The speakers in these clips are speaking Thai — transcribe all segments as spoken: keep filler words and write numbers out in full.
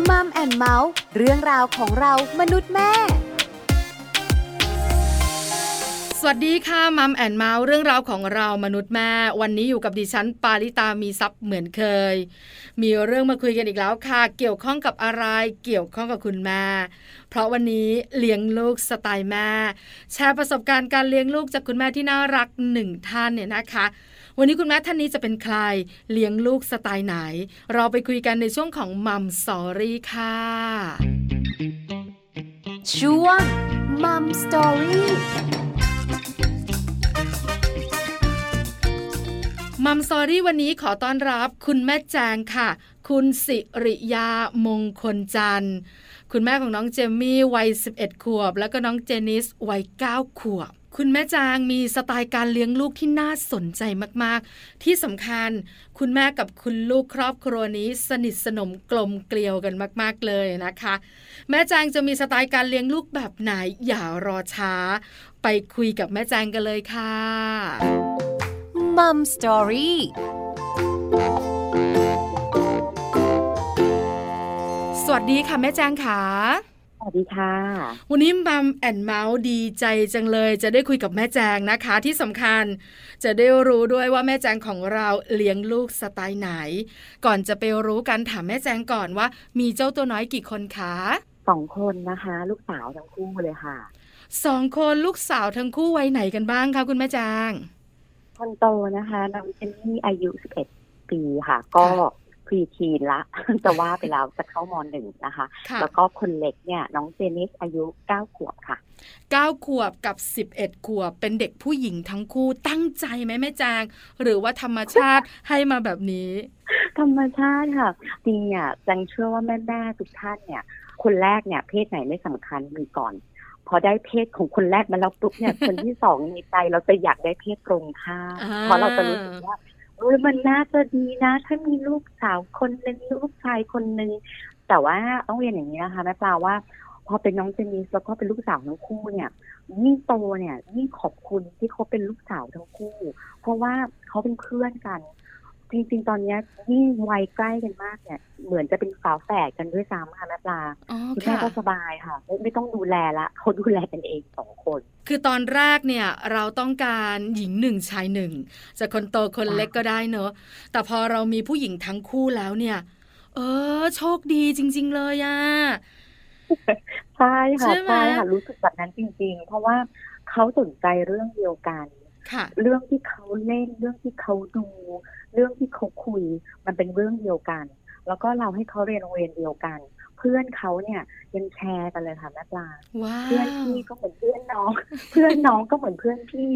มัมแอนด์เมาส์เรื่องราวของเรามนุษย์แม่สวัสดีค่ะมัมแอนด์เมาส์เรื่องราวของเรามนุษย์แม่วันนี้อยู่กับดิฉันปาริตามีซับเหมือนเคยมีเรื่องมาคุยกันอีกแล้วค่ะเกี่ยวข้องกับอะไรเกี่ยวข้องกับคุณแม่เพราะวันนี้เลี้ยงลูกสไตล์แม่แชร์ประสบการณ์การเลี้ยงลูกจากคุณแม่ที่น่ารักหนึ่งท่านเนี่ยนะคะวันนี้คุณแม่ท่านนี้จะเป็นใครเลี้ยงลูกสไตล์ไหนเราไปคุยกันในช่วงของมัมสตอรี่ค่ะช่วงมัมสตอรี่มัมสตอรี่วันนี้ขอต้อนรับคุณแม่แจงค่ะคุณสิริยามงคลจันทร์คุณแม่ของน้องเจมมี่วัยสิบเอ็ดขวบแล้วก็น้องเจนิสวัยเก้าขวบคุณแม่จางมีสไตล์การเลี้ยงลูกที่น่าสนใจมากๆที่สำคัญคุณแม่กับคุณลูกครอบครัวนี้สนิทสนมกลมเกลียวกันมากๆเลยนะคะแม่จางจะมีสไตล์การเลี้ยงลูกแบบไหนอย่ารอช้าไปคุยกับแม่จางกันเลยค่ะมัมสตอรี่สวัสดีค่ะแม่แจงค่ะสวัสดีค่ะวันนี้มัมแอนด์เมาส์ดีใจจังเลยจะได้คุยกับแม่แจงนะคะที่สำคัญจะได้รู้ด้วยว่าแม่แจงของเราเลี้ยงลูกสไตล์ไหนก่อนจะไปรู้กันถามแม่แจงก่อนว่ามีเจ้าตัวน้อยกี่คนคะสองคนนะคะลูกสาวทั้งคู่เลยค่ะสองคนลูกสาวทั้งคู่วัยไหนกันบ้างคะคุณแม่แจงคนโตนะคะน้องเจนนี่อายุสิบเอ็ดปีค่ะก็พรีทีนละจะว่าไปแล้วจะเข้าม.หนึ่งนะคะแล้วก็คนเล็กเนี่ยน้องเจนิสอายุเก้าขวบค่ะเก้าขวบกับสิบเอ็ดขวบเป็นเด็กผู้หญิงทั้งคู่ตั้งใจไหมแม่จางหรือว่าธรรมชาติ ให้มาแบบนี้ธรรมชาติค่ะจริงอ่ะจังเชื่อว่าแม่ๆทุกท่านเนี่ยคนแรกเนี่ยเพศไหนไม่สำคัญมีก่อนพอได้เพศของคนแรกมาแล้วปุ๊บเนี่ยคนที่สองในใจเราจะอยากได้เพศตรงข้ามเพราะเราจะรู้สึกว่าโอ้ยมันน่าจะดีนะถ้ามีลูกสาวคนนึงลูกชายคนนึงแต่ว่าต้องเรียนอย่างนี้นะคะแม่ปลาว่าพอเป็นน้องเจนิสแล้วก็เป็นลูกสาวทั้งคู่เนี่ยยิ่งโตเนี่ยยิ่งขอบคุณที่เขาเป็นลูกสาวทั้งคู่เพราะว่าเขาเป็นเพื่อนกันจริงๆตอนนี้ยิ่งวัยใกล้กันมากเนี่ยเหมือนจะเป็นสาวแฝดกันด้วยซ้ำค่ะแม่ปลาคุณแม่ก็สบายค่ะไม่ต้องดูแลละเขาดูแลกันเองสองคนคือตอนแรกเนี่ยเราต้องการหญิงหนึ่งชายหนึ่งจะคนโตคนเล็กก็ได้เนอะแต่พอเรามีผู้หญิงทั้งคู่แล้วเนี่ยเออโชคดีจริงๆเลยอ่ะใช่ค่ะใช่ค่ะรู้สึกแบบนั้นจริงๆเพราะว่าเขาสนใจเรื่องเดียวกันเรื่องที่เขาเล่นเรื่องที่เขาดูเรื่องที่เขาคุยมันเป็นเรื่องเดียวกันแล้วก็เราให้เขาเรียนโรงเรียนเดียวกันเพื่อนเขาเนี่ยยังแชร์กันเลยค่ะแม่ปลา wow. เพื่อนพี่ก็เหมือนเพื่อนน้อง เพื่อนน้องก็เหมือนเพื่อนพี่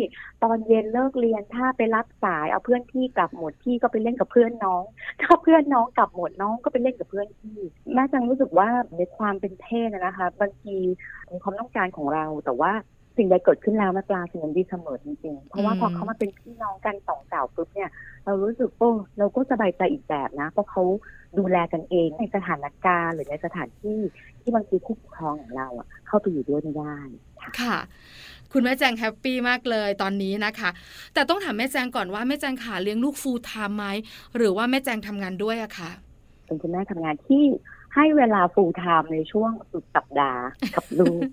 ตอนเย็นเลิกเรียนถ้าไปรับสายเอาเพื่อนพี่กลับหมดพี่ก็ไปเล่นกับเพื่อนน้องถ้าเพื่อนน้องกลับหมดน้องก็ไปเล่นกับเพื่อนพี่แม่จังรู้สึกว่าในความเป็นเพศนะคะบางทีเป็นความต้องการของเราแต่ว่าสิ่งใดเกิดขึ้นแล้วแม่ปลาสิ่งนั้นดีเสมอจริงๆเพราะว่าพอเขามาเป็นพี่น้องกันสองสาวปุ๊บเนี่ยเรารู้สึกโอ้เราก็สบายใจอีกแบบนะเพราะเขาดูแลกันเองในสถานการณ์หรือในสถานที่ที่บางทีคู่ปกครองของเราอ่ะเข้าไปอยู่ด้วยไม่ได้ค่ะคุณแม่แจงแฮปปี้มากเลยตอนนี้นะคะแต่ต้องถามแม่แจงก่อนว่าแม่แจงขาเลี้ยงลูกฟูลไทม์ไหมหรือว่าแม่แจงทำงานด้วยอะคะเป็นคุณแม่ทำงานที่ให้เวลาฟูลไทม์ในช่วงสุดสัปดาห์กับลูก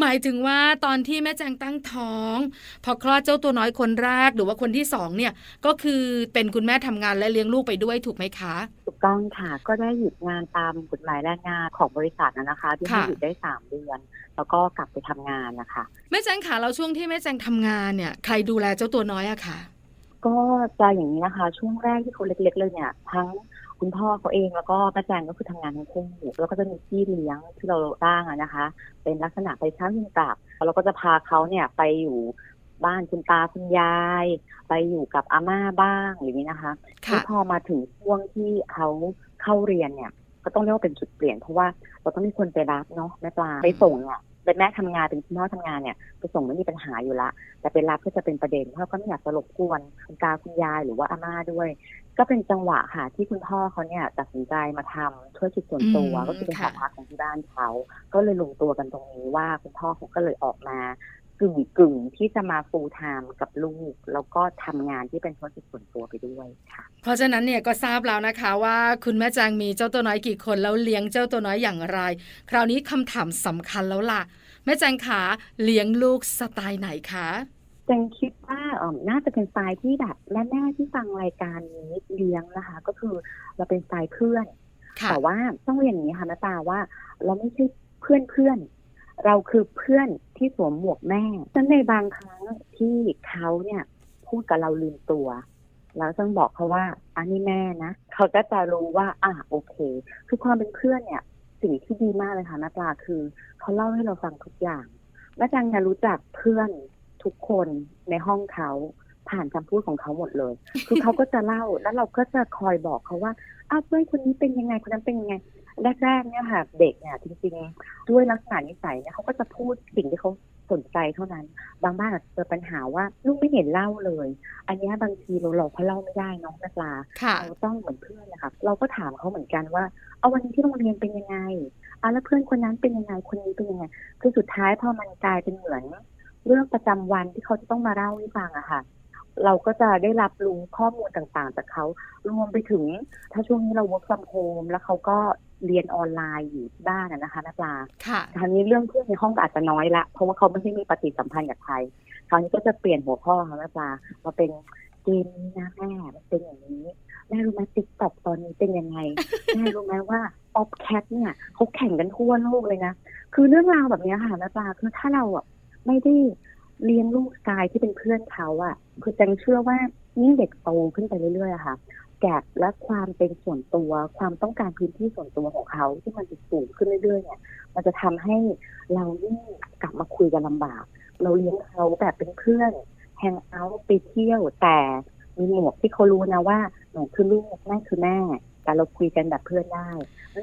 หมายถึงว่าตอนที่แม่แจงตั้งท้องพอคลอดเจ้าตัวน้อยคนแรกหรือว่าคนที่สองเนี่ยก็คือเป็นคุณแม่ทำงานและเลี้ยงลูกไปด้วยถูกไหมคะถูกต้องค่ะก็ได้หยุดงานตามกฎหมายแรงงานของบริษัทนะคะที่ให้หยุดได้สามเดือนแล้วก็กลับไปทำงานนะคะแม่แจงค่ะแล้วช่วงที่แม่แจงทำงานเนี่ยใครดูแลเจ้าตัวน้อยอะค่ะก็จะอย่างนี้นะคะช่วงแรกที่เขาเล็กๆเลยเนี่ยทั้งคุณพ่อเขาเองแล้วก็แม่แจงก็คือทำงานทั้งคู่แล้วก็จะมีพี่เลี้ยงที่เราจ้างนะคะเป็นลักษณะไปเช้าเย็นกลับเราก็จะพาเขาเนี่ยไปอยู่บ้านคุณตาคุณยายไปอยู่กับอาม่าบ้างอย่างนี้นะคะแล้วพอมาถึงช่วงที่เขาเข้าเรียนเนี่ยก็ต้องเรียกว่าเป็นจุดเปลี่ยนเพราะว่าเราต้องมีคนไปรับเนาะแม่ปลาไปส่งเนี่ยเป็นแม่ทำงานเป็นคุณพ่อทำงานเนี่ยไปส่งไม่มีปัญหาอยู่ละแต่ไปรับก็จะเป็นประเด็นเพราะก็ไม่อยากจะรบกวนคุณตาคุณยายหรือว่าอาม่าด้วยก็เป็นจังหวะค่ะที่คุณพ่อเขาเนี่ยตัดสินใจมาทำธุรกิจส่วนตัวก็คือเป็นหอพักของที่บ้านเขาก็เลยลงตัวกันตรงนี้ว่าคุณพ่อเขาก็เลยออกมา กึ่งกึ่งที่จะมาฟูลไทม์กับลูกแล้วก็ทำงานที่เป็นธุรกิจส่วนตัวไปด้วยค่ะเพราะฉะนั้นเนี่ยก็ทราบแล้วนะคะว่าคุณแม่จางมีเจ้าตัวน้อยกี่คนแล้วเลี้ยงเจ้าตัวน้อยอย่างไรคราวนี้คำถามสำคัญแล้วล่ะแม่จางขาเลี้ยงลูกสไตล์ไหนคะจางคิดว่าน่าจะเป็นสไตล์ที่แบบแม่แม่ที่ฟังรายการนี้เลี้ยงนะคะก็คือเราเป็นสไตล์เพื่อนแต่ว่าต้องเรียนอย่างนี้ค่ะแม่ตาว่าเราไม่ใช่เพื่อนเพื่อนเราคือเพื่อนที่สวมหมวกแม่ฉะนั้นในบางครั้งที่เขาเนี่ยพูดกับเราลืมตัวเราต้องบอกเขาว่าอันนี้แม่นะเขาก็จะรู้ว่าอ่ะโอเคคือความเป็นเพื่อนเนี่ยสิ่งที่ดีมากเลยค่ะนักปลาคือเขาเล่าให้เราฟังทุกอย่างแม่จังจะรู้จักเพื่อนทุกคนในห้องเขาผ่านคำพูดของเขาหมดเลยคือเขาก็จะเล่าแล้วเราก็จะคอยบอกเขาว่าอ้าวเพื่อนคนนี้เป็นยังไงคนนั้นเป็นยังไงแรกๆเนี่ยค่ะเด็กเนี่ยจริงๆด้วยลักษณะนิสัยเนี่ยเขาก็จะพูดสิ่งที่เขาสนใจเท่านั้นบางบ้านอาจจะเจอปัญหาว่าลูกไม่เห็นเล่าเลยอันนี้บางทีเราหลอกเขาเล่าไม่ได้น้องนักลาเราต้องเหมือนเพื่อนนะคะเราก็ถามเขาเหมือนกันว่าเอาวันนี้ที่โรงเรียนเป็นยังไงอ่ะแล้วเพื่อนคนนั้นเป็นยังไงคนนี้เป็นยังไงคือสุดท้ายพอมันกลายเป็นเหมือนเรื่องประจำวันที่เขาจะต้องมาเล่าให้ฟังอะค่ะเราก็จะได้รับรู้ข้อมูลต่างๆจากเขารวมไปถึงถ้าช่วงนี้เรา work from home แล้วเขาก็เรียนออนไลน์อยู่บ้านนะคะนักลาค่ะคราวนี้เรื่องเพื่อนในห้องอาจจะน้อยละเพราะว่าเขาไม่ได้มีปฏิสัมพันธ์กับใครคราวนี้ก็จะเปลี่ยนหัวข้อค่ะนักลามาเป็นเกมนี้นะแม่มันเป็นอย่างนี้แม่รู้ไหมติ๊กต็อกตอนนี้เป็นยังไงแม่รู้ไหมว่าออฟแคทเนี่ยเขาแข่งกันทั่วโลกเลยนะคือเรื่องราวแบบนี้ค่ะนักลาคือถ้าเราอ่ะไม่ได้เลี้ยงลูกกายที่เป็นเพื่อนเขาอ่ะคือจังเชื่อว่ายิ่งเด็กโตขึ้นไปเรื่อยๆอะค่ะแกะและความเป็นส่วนตัวความต้องการพื้นที่ส่วนตัวของเขาที่มันจะสูงขึ้นเรื่อยๆเนี่ยมันจะทำให้เรายิ่งกลับมาคุยกันลำบากเราเลี้ยงเขาแบบเป็นเพื่อนแฮงเอาท์ไปเที่ยวแต่มีหมวกที่เขารู้นะว่าหนูคือลูกแม่คือแม่แต่เราคุยกันแบบเพื่อนได้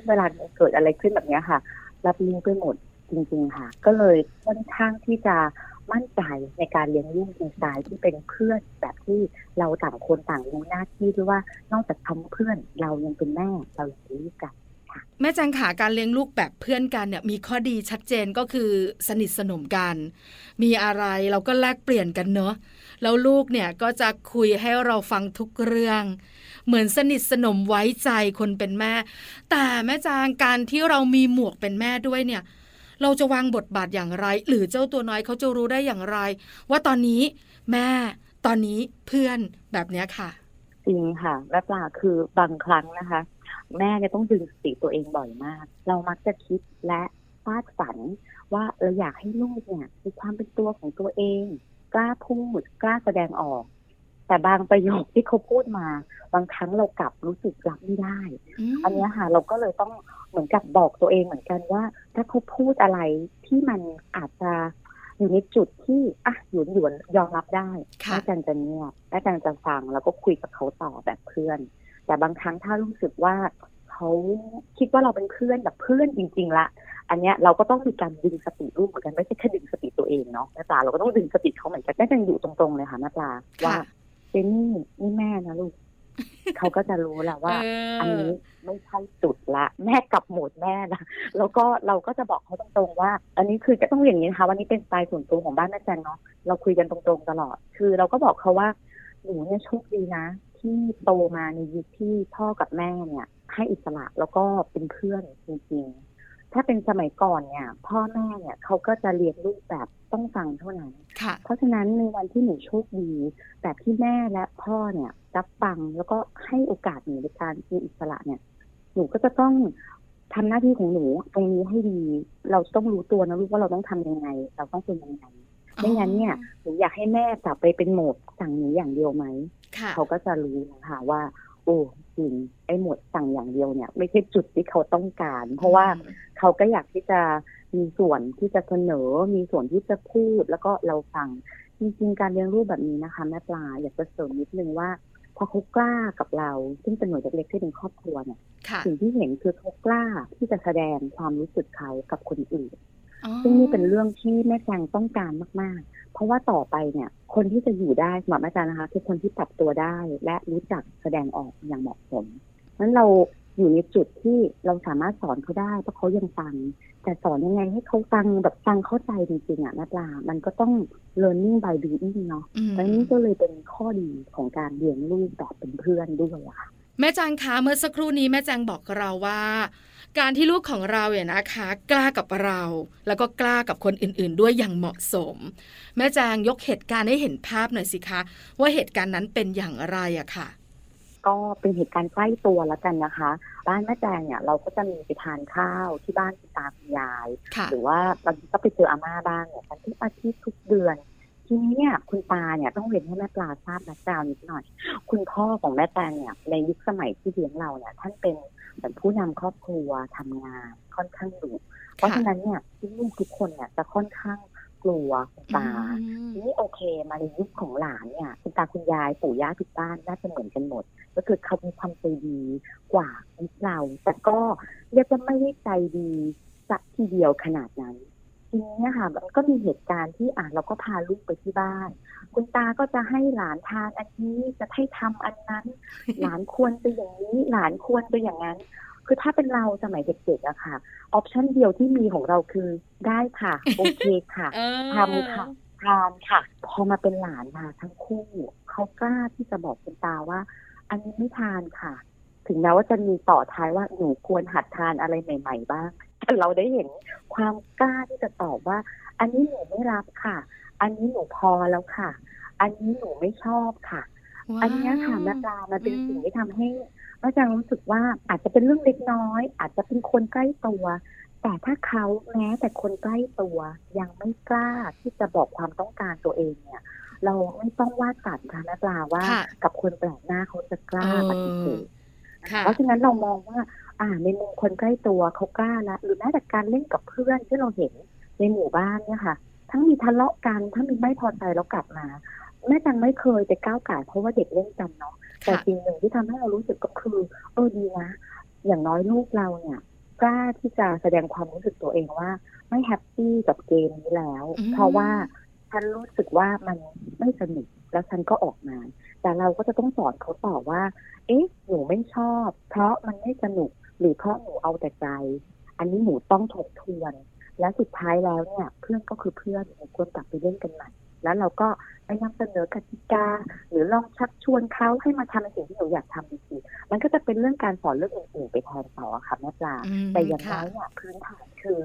เวลาเกิดอะไรขึ้นแบบนี้ค่ะรับรู้ไปหมดจริงๆค่ะก็เลยค่อนข้างที่จะมั่นใจในการเลี้ยงลูกในสายที่เป็นเพื่อนแบบที่เราต่างคนต่างรู้หน้าที่ด้วยว่านอกจากทำเพื่อนเรายังเป็นแม่เรายังเป็นลูกกันค่ะแม่จังขาการเลี้ยงลูกแบบเพื่อนกันเนี่ยมีข้อดีชัดเจนก็คือสนิทสนมกันมีอะไรเราก็แลกเปลี่ยนกันเนาะแล้วลูกเนี่ยก็จะคุยให้เราฟังทุกเรื่องเหมือนสนิทสนมไว้ใจคนเป็นแม่แต่แม่จังการที่เรามีหมวกเป็นแม่ด้วยเนี่ยเราจะวางบทบาทอย่างไรหรือเจ้าตัวน้อยเขาจะรู้ได้อย่างไรว่าตอนนี้แม่ตอนนี้เพื่อนแบบนี้ค่ะจริงค่ะและปลาคือบางครั้งนะคะแม่เนี่ยต้องดึงสติตัวเองบ่อยมากเรามักจะคิดและวาดฝันว่าเราอยากให้ลูกเนี่ยมีความเป็นตัวของตัวเองกล้าพูดกล้าแสดงออกแต่บางประโยคที่เขาพูดมาบางครั้งเรากลับรู้สึกรับไม่ได้ mm. อันนี้ค่ะเราก็เลยต้องเหมือนกับบอกตัวเองเหมือนกันว่าถ้าเขาพูดอะไรที่มันอาจจะอยู่ในจุดที่อ่ะหยวนหยวนยอมรับได้อาจารย์จะเงียบอาจารย์จะฟังแล้วก็คุยกับเขาต่อแบบเพื่อนแต่บางครั้งถ้ารู้สึกว่าเขาคิดว่าเราเป็นเพื่อนแบบเพื่อนจริงๆละอันเนี้ยเราก็ต้องมีการดึงสติลูกเหมือนกันไม่ใช่แค่ดึงสติตัวเองเนาะแม่ปลาเราก็ต้องดึงสติเขาเหมือนกันได้จังอยู่ตรงๆเลยค่ะแม่ปลาว่าเจนี่นี่แม่นะลูก เขาก็จะรู้แหละว่า อ, อันนี้ไม่ใช่จุดละแม่กลับโหมดแม่นะแล้วก็เราก็จะบอกเขาตรงๆว่าอันนี้คือจะต้องอย่างนี้นะคะวันนี้เป็นสไตล์ส่วนตัวของบ้านแม่จันเนาะเราคุยกันตรงๆตลอดคือเราก็บอกเขาว่าหนูเนี่ยโชคดีนะที่โตมาในยุคที่พ่อกับแม่เนี่ยให้อิสระแล้วก็เป็นเพื่อนจริงๆถ้าเป็นสมัยก่อนเนี่ยพ่อแม่เนี่ยเขาก็จะเลี้ยงลูกแบบต้องฟังเท่านั้นเพราะฉะนั้นในวันที่หนูโชคดีแบบที่แม่และพ่อเนี่ยรับฟังแล้วก็ให้โอกาสหนูในการมีอิสระเนี่ยหนูก็จะต้องทำหน้าที่ของหนูตรงนี้ให้ดีเราต้องรู้ตัวนะลูกว่าเราต้องทำยังไงเราต้องเป็นยังไงไม่งั้นเนี่ยหนูอยากให้แม่กลับไปเป็นโหมดสั่งหนูอย่างเดียวไหมเขาก็จะรู้นะคะว่าโอ้จริงไอ้โหมดสั่งอย่างเดียวเนี่ยไม่ใช่จุดที่เขาต้องการเพราะว่าเขาก็อยากที่จะมีส่วนที่จะเสนอมีส่วนที่จะพูดแล้วก็เราฟังจริงๆการเลี้ยงลูกแบบนี้นะคะแม่ปลาอยากจะเสริมนิดนึงว่าพอเขากล้ากับเราซึ่งเป็นหน่วยเล็กๆที่เป็นครอบครัวเนี่ยสิ่งที่เห็นคือเขากล้าที่จะแสดงความรู้สึกเขากับคนอื่นซึ่งนี่เป็นเรื่องที่แม่แจงต้องการมากๆเพราะว่าต่อไปเนี่ยคนที่จะอยู่ได้สำหรับแม่แจงนะคะคือคนที่ปรับตัวได้และรู้จักแสดงออกอย่างเหมาะสมนั้นเราอยู่ในจุดที่เราสามารถสอนเขาได้เพราะเขายังฟัง แต่สอนยังไงให้เขาฟังแบบฟังเข้าใจจริงๆอ่ะนักลามันก็ต้อง learning by doing เนาะดังนี้ก็เลยเป็นข้อดีของการเรียนรู้แบบเป็นเพื่อนด้วยค่ะแม่แจงคะเมื่อสักครู่นี้แม่แจงบอกเราว่าการที่ลูกของเราเนี่ยนะคะกล้ากับเราแล้วก็กล้ากับคนอื่นๆด้วยอย่างเหมาะสมแม่แจงยกเหตุการณ์ให้เห็นภาพหน่อยสิคะว่าเหตุการณ์นั้นเป็นอย่างไรอะค่ะก็เป็นเหตุการณ์ใกล้ตัวแล้วกันนะคะบ้านแม่แจงเนี่ยเราก็จะมีไปทานข้าวที่บ้านคุณตาคุณยายหรือว่าบางทีก็ไปเจออาม่าบ้างเนี่ยกันทุกอาทิตย์ทุกเดือนทีนี้เนี่ยคุณตาเนี่ยต้องเรียนให้แม่ปลาทราบแบ็คกราวด์นิดหน่อยคุณพ่อของแม่แจงเนี่ยในยุคสมัยที่เลี้ยงเราเนี่ยท่านเป็นเหมือนผู้นำครอบครัวทำงานค่อนข้างดุเพราะฉะนั้นเนี่ยลูกทุกคนเนี่ยจะค่อนข้างกลัวคุณตาทีนี้โอเคมาในยุคของหลานเนี่ยคุณตาคุณยายปู่ย่าทุกบ้านน่าจะเหมือนกันหมดก็คือเขามีความใจดีกว่าเราแต่ก็เรียกว่าไม่ได้ใจดีสักทีเดียวขนาดนั้นทีนี้ค่ะมันก็มีเหตุการณ์ที่อ่ะเราก็พาลูกไปที่บ้านคุณตาก็จะให้หลานทานอันนี้จะให้ทำอันนั้น หลานควรจะอย่างนี้หลานควรจะอย่างนั้นคือถ้าเป็นเราสมัยเด็กๆอะค่ะออปชั่นเดียวที่มีของเราคือได้ค่ะโอเคค่ะทำค่ะทานค่ะพอมาเป็นหลานมาทั้งคู่เขากล้าที่จะบอกคุณตาว่าอันนี้ไม่ทานค่ะถึงแม้ว่าจะมีต่อท้ายว่าหนูควรหัดทานอะไรใหม่ๆบ้างเราได้เห็นความกล้าที่จะตอบว่าอันนี้หนูไม่รับค่ะอันนี้หนูพอแล้วค่ะอันนี้หนูไม่ชอบค่ะ wow. อันนี้ค่ะแม่ปลามันเป็นสิ่งที่ทำให้แม่แจงรู้สึกว่าอาจจะเป็นเรื่องเล็กน้อยอาจจะเป็นคนใกล้ตัวแต่ถ้าเขาแม้แต่คนใกล้ตัวยังไม่กล้าที่จะบอกความต้องการตัวเองเนี่ยเราไม่ต้องวาดฝันค่ะแม่ปลาว่ากับคนแปลกหน้าเขาจะกล้าปฏิเสธเพราะฉะนั้นเรามองว่าอ่าในมุมคนใกล้ตัวเขากล้าละหรือแม้แต่การเล่นกับเพื่อนที่เราเห็นในหมู่บ้านเนี่ยค่ะทั้งมีทะเลาะกันทั้งมีไม่พอใจแล้วกลับมาแม่จังไม่เคยจะก้าวก่ายเพราะว่าเด็กเล่นกันเนาะแต่สิ่งหนึ่งที่ทำให้เรารู้สึกก็คือเออดีนะอย่างน้อยลูกเราเนี่ยกล้าที่จะแสดงความรู้สึกตัวเองว่าไม่แฮปปี้กับเกมนี้แล้วเพราะว่าฉันรู้สึกว่ามันไม่สนุกแล้วฉันก็ออกมาแต่เราก็จะต้องสอนเขาต่อว่าเอ๊ะหนูไม่ชอบเพราะมันไม่สนุกหรือเพราะหนูเอาแต่ใจอันนี้หนูต้องทบทวนและสุดท้ายแล้วเนี่ยเพื่อนก็คือเพื่อนหนูควรกลับไปเล่นกันใหม่แล้วเราก็พยายามเสนอกติกาหรือลองชักชวนเขาให้มาทำในสิ่งที่หนูอยากทำจริงๆมันก็จะเป็นเรื่องการสอนเรื่องอื่นๆไปแทนต่อค่ะแม่ปลาแต่อย่างน้อยเนี่ยพื้นฐานคือ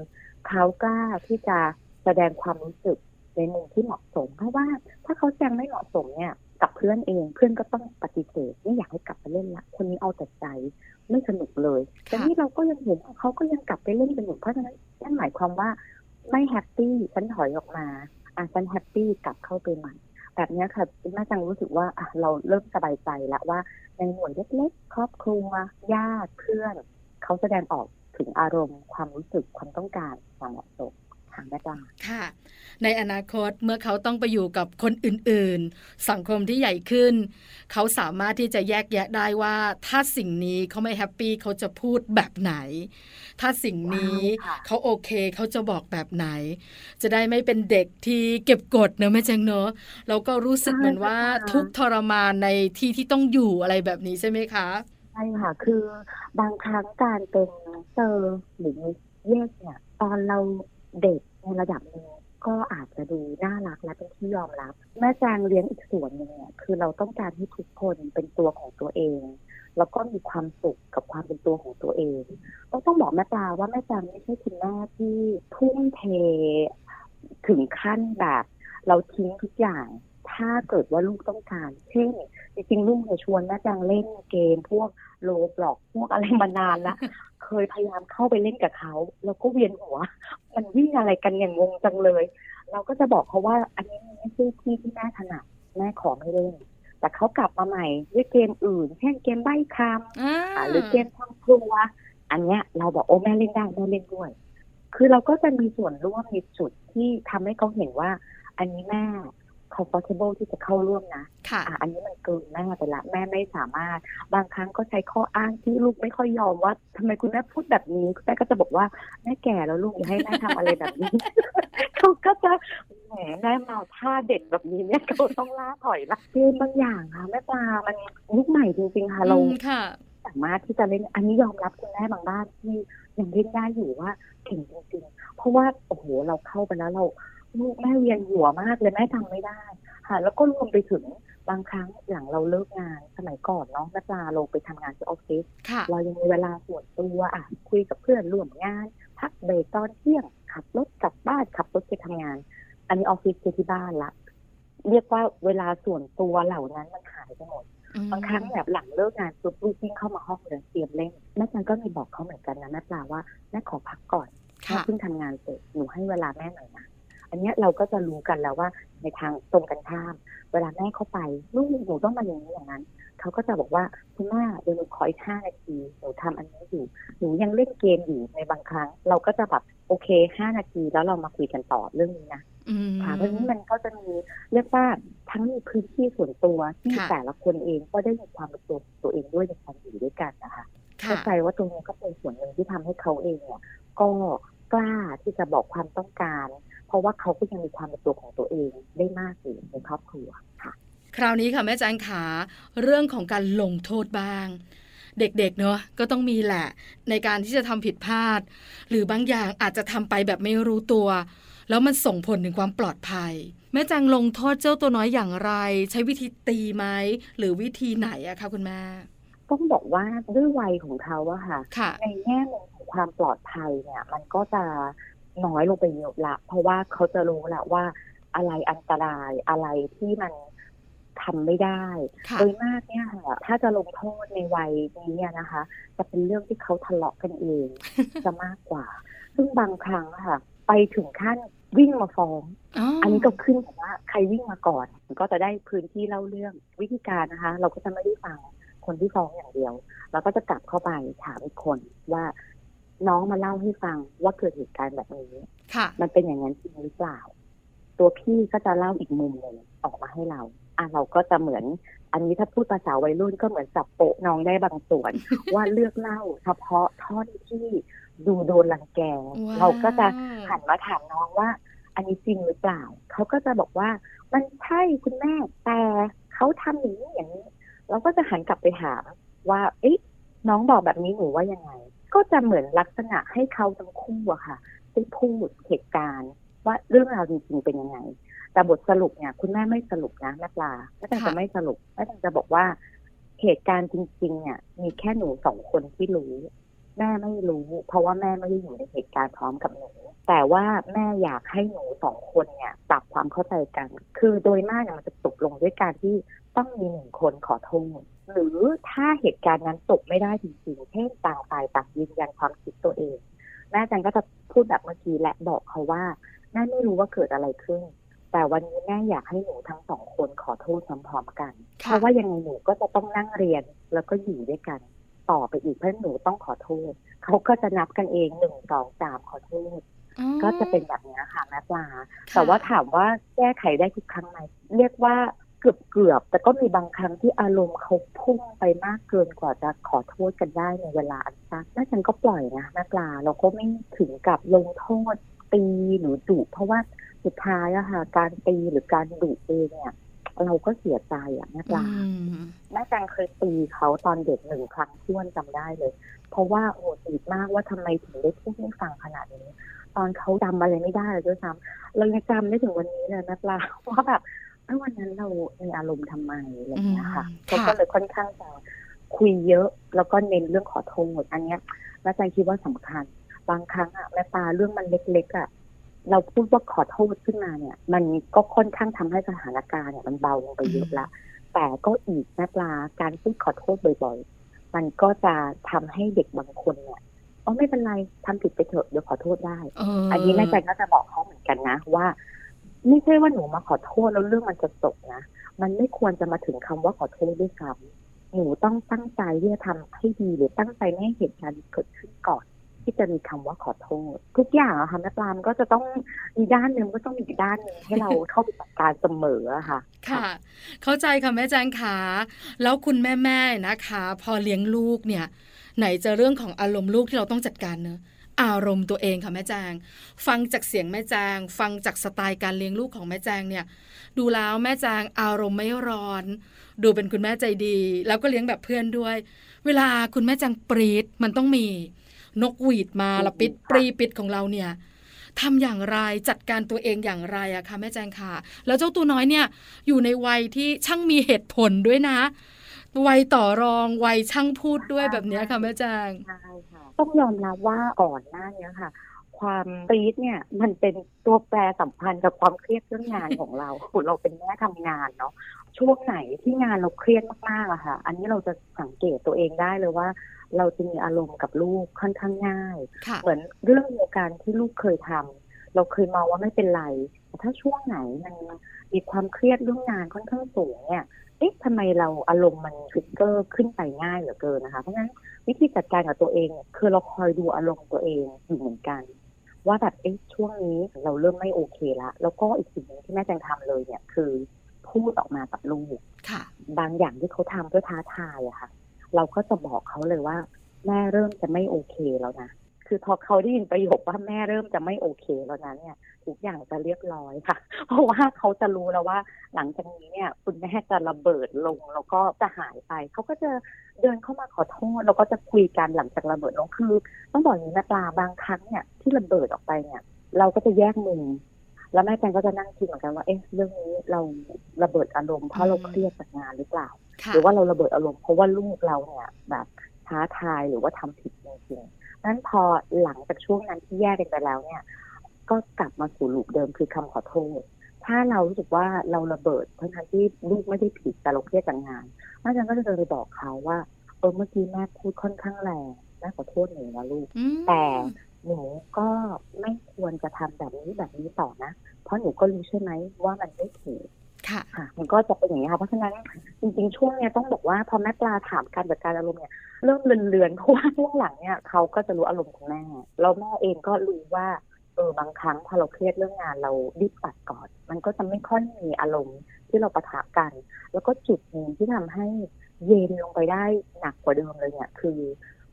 เขากล้าที่จะแสดงความรู้สึกในมุมที่เหมาะสมเพราะว่าถ้าเขาแสดงไม่เหมาะสมเนี่ยกับเพื่อนเองเพื่อนก็ต้องปฏิเสธไม่อยากให้กลับไปเล่นละคนนี้เอาแต่ใจไม่สนุกเลยแต่นี่เราก็ยังเห็นเขาก็ยังกลับไปเล่นกันอยู่เพราะฉะนั้นนั่นหมายความว่าไม่แฮปปี้ฉันถอยออกมาอ่ะฉันแฮปปี้กลับเข้าไปใหม่แบบนี้ค่ะแม่จังรู้สึกว่าอ่ะเราเริ่มสบายใจละว่าในหน่วยเล็กๆครอบครัวญาติเพื่อนเขาแสดงออกถึงอารมณ์ความรู้สึกความต้องการความเหมาะสมค่ะในอนาคตเมื่อเขาต้องไปอยู่กับคนอื่นๆสังคมที่ใหญ่ขึ้นเขาสามารถที่จะแยกแยะได้ว่าถ้าสิ่งนี้เขาไม่แฮปปี้เขาจะพูดแบบไหนถ้าสิ่งนี้เขาโอเคเขาจะบอกแบบไหนจะได้ไม่เป็นเด็กที่เก็บกดเนอะแม่แจงเนอะเราก็รู้สึกเหมือนว่าทุกทรมานในที่ที่ต้องอยู่อะไรแบบนี้ใช่ไหมคะใช่ค่ะคือบางครั้งการเป็นเซอร์หรือแยกเนี่ยตอนเราเด็กในระดับนึงก็อาจจะดูน่ารักและเป็นที่ยอมรับแม่แจงเลี้ยงอีกส่วนนึงเนี่ยคือเราต้องการให้ทุกคนเป็นตัวของตัวเองแล้วก็มีความสุขกับความเป็นตัวของตัวเองต้องต้องบอกแม่ปลาว่าแม่แจงไม่ใช่คุณแม่ที่ทุ่มเทถึงขั้นแบบเราทิ้งทุกอย่างถ้าเกิดว่าลูกต้องการเช่นจริงๆลูกเนี่ยชวนแม่แจงเล่นเกมพวกโลบล็อกพวกอะไรมานานละเคยพยายามเข้าไปเล่นกับเขาแล้วก็เวียนหัวมันวิ่งอะไรกันอย่างงงจังเลยเราก็จะบอกเขาว่าอันนี้ไม่ใช่ที่ที่แม่ถนัดแม่ขอไม่เล่นแต่เขากลับมาใหม่ด้วยเกมอื่นเช่นเกมใบ้คำหรือเกมทำครัวอันเนี้ยเราบอกโอ้แม่เล่นได้แม่เล่นด้วยคือเราก็จะมีส่วนร่วมในจุดที่ทำให้เขาเห็นว่าอันนี้แม่comfortable ที่จะเข้าร่วมนะค่ะอันนี้มันเกินแม่ไปละแม่ไม่สามารถบางครั้งก็ใช้ข้ออ้างที่ลูกไม่ค่อยยอมว่าทำไมคุณแม่พูดแบบนี้คุณแม่ก็จะบอกว่าแม่แก่แล้วลูกอย่าให้แม่ทำอะไรแบบนี้เขาก็จะแหมแม่เมาท่าเด็กแบบนี้เนี่ยเขาต้องล่าถอยละคือบางอย่างค่ะแม่ปลามันยุคใหม่จริงๆค่ะเรา สามารถที่จะเล่นอันนี้ยอมรับคุณแม่บางบ้านที่ยังเล่นได้อยู่ว่าเก่งจริงๆเพราะว่าโอ้โหเราเข้าไปแล้วเราลูกแม่เวียนหัวมากเลยแม่ทำไม่ได้ค่ะแล้วก็รวมไปถึงบางครั้งหลังเราเลิกงานสมัยก่อนเนาะแม่ปลาลงไปทำงานที่ออฟฟิศเรายังมีเวลาส่วนตัวอ่ะคุยกับเพื่อนร่วมงานพักเบรกตอนเที่ยงขับรถกลับบ้านขับรถไปทำงานอันนี้ออฟฟิศคือที่บ้านละเรียกว่าเวลาส่วนตัวเหล่านั้นมันหายไปหมดบางครั้งแบบหลังเลิกงานปุ๊บลูกวิ่งเข้ามาห้องเลยเตรียมเล่นแม่จันก็มีบอกเขาเหมือนกันนะแม่ปลาว่าแม่ขอพักก่อนแม่เพิ่งทำงานเสร็จหนูให้เวลาแม่หน่อยนะอันนี้เราก็จะรู้กันแล้วว่าในทางตรงกันข้ามเวลาแม่เข้าไปลูกหนูต้องมาอย่างนี้อย่างนั้นเขาก็จะบอกว่าคุณแม่เดี๋ยวหนูขออีกห้านาทีหนูทำอันนี้อยู่หนูยังเล่นเกมอยู่ในบางครั้งเราก็จะแบบโอเคห้านาทีแล้วเรามาคุยกันต่อเรื่องนี้นะค่ะเพราะนี้มันก็จะมีเรียกว่าทั้งมีพื้นที่ส่วนตัวที่แต่ละคนเองก็ได้มีความเป็นตัวตัวเองด้วยในความอยู่ด้วยกันนะคะเข้าใจว่าตรงนี้ก็เป็นส่วนหนึ่งที่ทำให้เขาเองเนี่ยก็กล้าที่จะบอกความต้องการเพราะว่าเขาก็ยังมีความเป็นตัวของตัวเองได้มากอยู่ในครอบครัวค่ะคราวนี้ค่ะแม่แจงขาเรื่องของการลงโทษบ้างเด็กๆเนอะก็ต้องมีแหละในการที่จะทำผิดพลาดหรือบางอย่างอาจจะทำไปแบบไม่รู้ตัวแล้วมันส่งผลถึงความปลอดภัยแม่แจงลงโทษเจ้าตัวน้อยอย่างไรใช้วิธีตีไหมหรือวิธีไหนอะคะคุณแม่ต้องบอกว่าด้วยวัยของเขาอะค่ะในแง่มุมของความปลอดภัยเนี่ยมันก็จะน้อยลงไปเยอะละเพราะว่าเขาจะรู้ละว่าอะไรอันตรายอะไรที่มันทำไม่ได้โดยมากเนี่ยค่ะถ้าจะลงโทษในวัยนี้นะคะจะเป็นเรื่องที่เขาทะเลาะกันเองจะมากกว่าซึ่งบางครั้งค่ะไปถึงขั้นวิ่งมาฟ้อง oh. อันนี้ก็ขึ้นกับว่าใครวิ่งมาก่อนก็จะได้พื้นที่เล่าเรื่องวิธีการนะคะเราก็จะไม่ได้ฟังคนที่ฟ้องอย่างเดียวเราก็จะกลับเข้าไปถามอีกคนว่าน้องมาเล่าให้ฟังว่าเกิดเหตุการณ์แบบนี้มันเป็นอย่างนั้นจริงหรือเปล่าตัวพี่ก็จะเล่าอีกมุมหนึ่งออกมาให้เราอ่ะเราก็จะเหมือนอันนี้ถ้าพูดภาษาวัยรุ่นก็เหมือนจับโปะน้องได้บางส่วน ว่าเลือกเล่าเฉพาะท่อนที่ดูโดนรังแก wow. เราก็จะหันมาถามน้องว่าอันนี้จริงหรือเปล่าเขาก็จะบอกว่ามันใช่คุณแม่แต่เขาทำอย่างนี้อย่างนี้เราก็จะหันกลับไปถามว่าเอ๊ะน้องบอกแบบนี้หนูว่ายังไงก็จะเหมือนลักษณะให้เขาทั้งคู่อะค่ะได้พูดเหตุการณ์ว่าเรื่องราวจริงๆเป็นยังไงแต่บทสรุปเนี่ยคุณแม่ไม่สรุปนะแม่ปลาแม่แตงจะไม่สรุปแม่แตงจะบอกว่าเหตุการณ์จริงๆเนี่ยมีแค่หนูสองคนที่รู้แม่ไม่รู้เพราะว่าแม่ไม่ได้อยู่ในเหตุการณ์พร้อมกับหนูแต่ว่าแม่อยากให้หนูสองคนเนี่ยปรับความเข้าใจกันคือโดยมากเนี่ยมันจะตกลงด้วยการที่ต้องมีหนึ่งคนขอโทษหรือถ้าเหตุการณ์นั้นจบไม่ได้จริงๆเช่นต่างฝ่ายต่างยืนยันความคิดตัวเองแม่แตงก็จะพูดแบบเมื่อกี้และบอกเขาว่าแม่ไม่รู้ว่าเกิดอะไรขึ้นแต่วันนี้แม่อยากให้หนูทั้งสองคนขอโทษพร้อมๆกันเพราะว่ายังไงหนูก็จะต้องนั่งเรียนแล้วก็อยู่ด้วยกันต่อไปอีกเพราะหนูต้องขอโทษเขาก็จะนับกันเองหนึ่งสองสามขอโทษก็จะเป็นแบบนี้ค่ะแม่ปลาแต่ว่าถามว่าแก้ไขได้ทุกครั้งไหมเรียกว่าเกือบๆแต่ก็มีบางครั้งที่อารมณ์เขาพุ่งไปมากเกินกว่าจะขอโทษกันได้ในเวลาอันสั้นแม่ฉันก็ปล่อยนะแม่ปลาเราก็ไม่ถึงกับลงโทษตีหรือดุเพราะว่าสุดท้ายอะค่ะการตีหรือการดุเองเนี่ยเราก็เสียใจอะแม่ปลาแม่จังเคยตีเขาตอนเด็กหนึ่งครั้งท้วนจำได้เลยเพราะว่าโหดติดมากว่าทำไมถึงได้พูดให้ฟังขนาดนี้ตอนเขาจำอะไรไม่ได้เลยด้วยซ้ำเรายังจำได้ถึงวันนี้เลยแม่ปลาว่าแบบวันนั้นเรามีอารมณ์ทำไมอะไรอย่างเงี้ยค่ะเขาก็เลยค่อนข้างจะคุยเยอะแล้วก็เน้นเรื่องขอโทษอันเนี้ยแม่จังคิดว่าสำคัญบางครั้งอะแม่ปลาเรื่องมันเล็กๆอะเราพูดว่าขอโทษขึ้นมาเนี่ยมันก็ค่อนข้างทำให้สถานการณ์เนี่ยมันเบาลงไปเยอะละแต่ก็อีกแม่ปลาการพูดขอโทษบ่อยๆมันก็จะทำให้เด็กบางคนเนี่ยอ๋อไม่เป็นไรทำผิดไปเถอะเดี๋ยวขอโทษได้ อ, อันนี้แม่แจงก็จะบอกเขาเหมือนกันนะว่าไม่ใช่ว่าหนูมาขอโทษแล้วเรื่องมันจะจบนะมันไม่ควรจะมาถึงคำว่าขอโทษด้วยซ้ำหนูต้องตั้งใจที่จะทำให้ดีหรือตั้งใจไม่ให้เหตุการณ์เกิดขึ้นก่อนที่จะมีคำว่าขอโทษทุกอย่างอะค่ะแม่ปลาก็จะต้องมีด้านหนึ่งก็ต้องมีอีกด้านหนึ่งให้เราเข้าไปจัดการเสมอค่ะค่ะเข้าใจค่ะแม่แจงขาแล้วคุณแม่ๆนะคะพอเลี้ยงลูกเนี่ยไหนจะเรื่องของอารมณ์ลูกที่เราต้องจัดการเนอะอารมณ์ตัวเองค่ะแม่แจงฟังจากเสียงแม่แจงฟังจากสไตล์การเลี้ยงลูกของแม่แจงเนี่ยดูแล้วแม่แจงอารมณ์ไม่ร้อนดูเป็นคุณแม่ใจดีแล้วก็เลี้ยงแบบเพื่อนด้วย เวลาคุณแม่จังปรีดมันต้องมีนกหวีดมาละปิดปรีปิดของเราเนี่ยทำอย่างไรจัดการตัวเองอย่างไรอะคะแม่แจงค่ะแล้วเจ้าตัวน้อยเนี่ยอยู่ในวัยที่ช่างมีเหตุผลด้วยนะวัยต่อรองวัยช่างพูดด้วยแบบนี้ค่ะแม่แจงใช่ค่ะต้องยอมรับว่าก่อนหน้านี้ค่ะความปรี๊ดเนี่ยมันเป็นตัวแปรสำคัญกับความเครียดเรื่องงานของเราคุณเราเป็นแม่ทำงานเนาะช่วงไหนที่งานเราเครียดมากๆอะค่ะอันนี้เราจะสังเกตตัวเองได้เลยว่าเราจะมีอารมณ์กับลูกค่อนข้างง่ายเหมือนเรื่องเดียวกันที่ลูกเคยทำเราเคยมองว่าไม่เป็นไรแต่ถ้าช่วงไหนมันมีความเครียดเรื่องงานค่อนข้างสูงเนี่ยเอ๊ะทำไมเราอารมณ์มันทริกเกอร์ขึ้นไปง่ายเหลือเกินนะคะเพราะงั้นวิธีจัดการกับตัวเองคือเราคอยดูอารมณ์ตัวเองอยู่เหมือนกันว่าแบบเอ๊ะช่วงนี้เราเริ่มไม่โอเคละแล้วก็อีกสิ่งนึงที่แม่จังทำเลยเนี่ยคือพูดออกมากับลูกบางอย่างที่เขาทำเพื่อท้าทายอะค่ะเราก็จะบอกเขาเลยว่าแม่เริ่มจะไม่โอเคแล้วนะคือพอเขาได้ยินประโยคว่าแม่เริ่มจะไม่โอเคแล้วนะเนี่ยทุกอย่างจะเรียบร้อยค่ะเพราะว่าเขาจะรู้แล้วว่าหลังจากนี้เนี่ยคุณแม่จะระเบิดลงแล้วก็จะหายไปเขาก็จะเดินเข้ามาขอโทษแล้วก็จะคุยกันหลังจากระเบิดลงคือต้องบอกอย่างนี้นะปลาบางครั้งเนี่ยที่ระเบิดออกไปเนี่ยเราก็จะแยกมุมแล้วแม่แจงก็จะนั่งคิดเหมือนกันว่าเอ๊ะเรื่องนี้เราระเบิดอารมณ์เพราะเราเครียดจากงานหรือเปล่าหรือว่าเราระเบิดอารมณ์เพราะว่าลูกเราเนี่ยแบบท้าทายหรือว่าทำผิดจริงๆนั้นพอหลังจากช่วงนั้นที่แยกกันไปแล้วเนี่ยก็กลับมาสู่ลูกเดิมคือคำขอโทษถ้าเรารู้สึกว่าเราระเบิดเพราะทั้งที่ลูกไม่ได้ผิดแต่เราเครียดจากงานแม่แจงก็จะไปบอกเขาว่าเออเมื่อกี้แม่พูดค่อนข้างแรงแม่ขอโทษหนูนะลูกแต่หนูก็ไม่ควรจะทำแบบนี้แบบนี้ต่อนะเพราะหนูก็รู้ใช่ไหมว่ามันไม่ถูกค่ะมันก็จะเป็นอย่างนี้ค่ะเพราะฉะนั้นจริงๆช่วงเนี้ยต้องบอกว่าพอแม่ปลาถามการจัดการอารมณ์เนี่ยเริ่มเลือนๆเพราะว่าช่วงหลังเนี่ยเขาก็จะรู้อารมณ์ของแม่แล้วแม่เองก็รู้ว่าเออบางครั้งพอเราเครียดเรื่องงานเรารีบตัดก่อนมันก็จะไม่ค่อยมีอารมณ์ที่เราปะทะกันแล้วก็จุดนึงที่ทำให้เย็นลงไปได้หนักกว่าเดิมเลยเนี่ยคือ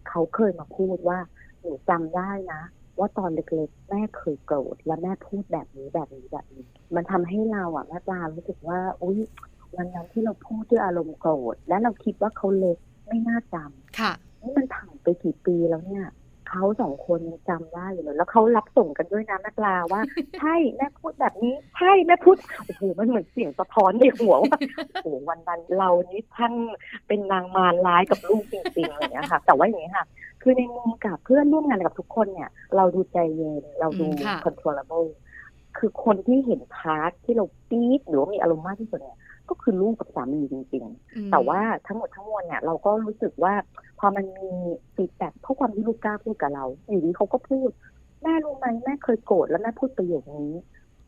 เขาเคยมาพูดว่าหนูจำได้นะว่าตอนเล็กๆแม่เคยโกรธและแม่พูดแบบนี้แบบนี้แบบนี้มันทำให้เราอ่ะแม่ปลารู้สึกว่าอุ๊ยวันนั้นที่เราพูดด้วยอารมณ์โกรธและเราคิดว่าเขาเล็กไม่น่าจำค่ะนี่มันผ่านไปกี่ปีแล้วเนี่ยเขาสองคนยังจำได้อยู่เลยแล้วเขารับส่งกันด้วยนะแม่ปลาว่า ใช่แม่พูดแบบนี้ใช่แม่พูดโอ้โหมันเหมือนเสียงสะท้อนในหัวว่าโอ้วันนั้นเรานี่ทั้งเป็นนางมารร้ายกับลูกจริงๆอะไรอย่างเงี้ยค่ะแต่ว่าอย่างนี้ค่ะคือในมุมกับเพื่อนร่วมงานกับทุกคนเนี่ยเราดูใจเย็นเราดู controllable คือคนที่เห็นพาร์ทที่เราปี๊ดหรือว่ามีอารมณ์มากที่สุดเนี่ยก็คือลูกกับสามีจริงๆแต่ว่าทั้งหมดทั้งมวลเนี่ยเราก็รู้สึกว่าพอมันมีฟีดแบ็กเพราะความที่ลูกกล้าพูดกับเราอยู่ดีเขาก็พูดแม่รู้ไหมแม่เคยโกรธแล้วแม่พูดประโยคนี้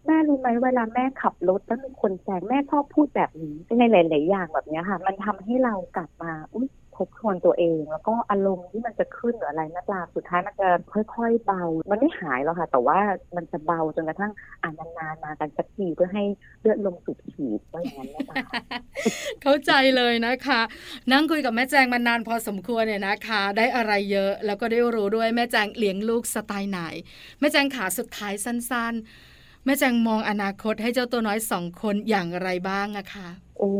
แม่รู้ไหมเวลาแม่ขับรถแล้วมีคนแซงแม่ชอบพูดแบบนี้ในหลายๆอย่างแบบนี้ค่ะมันทำให้เรากลับมาอุ๊ยทบทวนตัวเองแล้วก็อารมณ์ที่มันจะขึ้นหรืออะไรนักลาสุดท้ายมันจะค่อยๆเบามันไม่หายแล้วค่ะแต่ว่ามันจะเบาจนกระทั่งอ่านนานๆมากันสักทีเพื่อให้เลือดลมสูบฉีดว่าอย่างนั้นนะคะเข้าใจเลยนะคะนั่งคุยกับแม่แจงมานานพอสมควรเนี่ยนะคะได้อะไรเยอะแล้วก็ได้รู้ด้วยแม่แจงเลี้ยงลูกสไตล์ไหนแม่แจงขาสุดท้ายสั้นๆแม่แจงมองอนาคตให้เจ้าตัวน้อยสองคนอย่างไรบ้างอะคะโอ้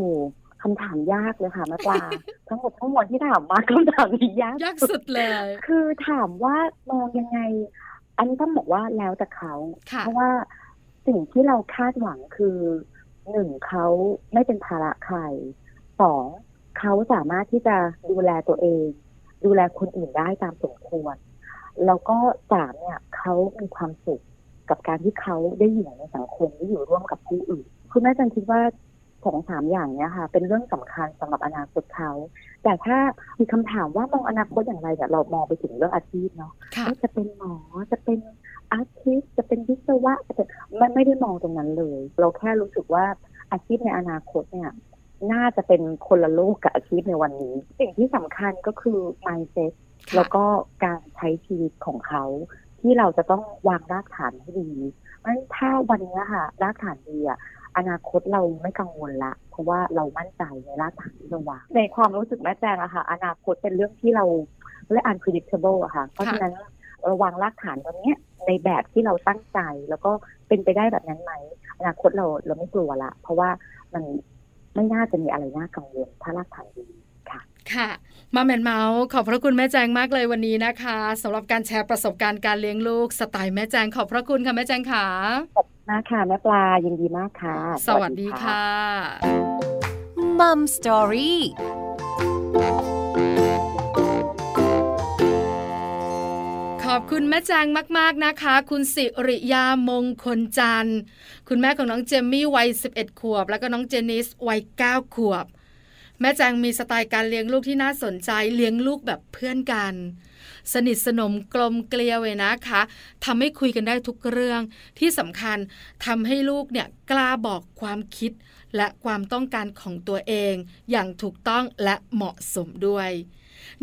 คำถามยากเลยค่ะแม่ปลาทั้งหมดทั้งมวลที่ถามมาคำถามนี้ยากยากสุดเลยคือถามว่ามองยังไงอันนี้ต้องบอกว่าแล้วแต่เขาเพราะว่าสิ่งที่เราคาดหวังคือหนึ่งเขาไม่เป็นภาระใครสองเขาสามารถที่จะดูแลตัวเองดูแลคนอื่นได้ตามสมควรแล้วก็สามเนี่ยเขามีความสุขกับการที่เขาได้อยู่ในสังคมได้อยู่ร่วมกับผู้อื่นคุณแม่จันคิดว่าสองสามอย่างเนี้ยค่ะเป็นเรื่องสำคัญสำหรับอนาคตเขาแต่ถ้ามีคำถามว่ามองอนาคตอย่างไรเนี่ยเรามองไปถึงเรื่องอาชีพเนาะจะเป็นหมอจะเป็นอาชีพจะเป็นวิศวะจะเป็นมันไม่ได้มองตรงนั้นเลยเราแค่รู้สึกว่าอาชีพในอนาคตเนี่ยน่าจะเป็นคนละโลกกับอาชีพในวันนี้สิ่งที่สำคัญก็คือ mindset แล้วก็การใช้ชีวิตของเขาที่เราจะต้องวางรากฐานให้ดีงั้นถ้าวันนี้ค่ะรากฐานดีอะอนาคตเราไม่กังวลละเพราะว่าเรามั่นใจในรากฐานที่เราวางในความรู้สึกแม่แจงอะค่ะอนาคตเป็นเรื่องที่เราเรียก unpredictable อะค่ะเพราะฉะนั้นเราวางรากฐานตรงนี้ในแบบที่เราตั้งใจแล้วก็เป็นไปได้แบบนั้นไหมอนาคตเราเราไม่กลัวละเพราะว่ามันไม่น่าจะมีอะไรน่ากังวลถ้ารากฐานดีค่ะ ค่ะมาแมนเมาส์ขอบพระคุณแม่แจงมากเลยวันนี้นะคะสำหรับการแชร์ประสบการณ์การเลี้ยงลูกสไตล์แม่แจงขอบพระคุณค่ะแม่แจงค่ะขอบคุณมากค่ะแม่ปลายินดีมากค่ะสวัสดีค่ะมัมสตอรี่ขอบคุณแม่แจงมากๆนะคะคุณสิริยามงคลจันทร์คุณแม่ของน้องเจมมี่วัยสิบเอ็ดขวบแล้วก็น้องเจนิสวัยเก้าขวบแม่แจงมีสไตล์การเลี้ยงลูกที่น่าสนใจเลี้ยงลูกแบบเพื่อนกันสนิทสนมกลมเกลียวเลยนะคะทำให้คุยกันได้ทุกเรื่องที่สำคัญทำให้ลูกเนี่ยกล้าบอกความคิดและความต้องการของตัวเองอย่างถูกต้องและเหมาะสมด้วย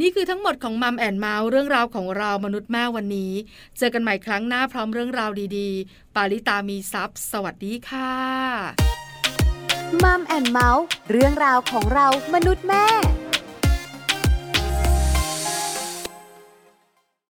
นี่คือทั้งหมดของมัมแอนด์เมาส์เรื่องราวของเรามนุษย์แม่วันนี้เจอกันใหม่ครั้งหน้าพร้อมเรื่องราวดีๆปาริตามีซัพย์สวัสดีค่ะมัมแอนด์เมาส์เรื่องราวของเรามนุษย์แม่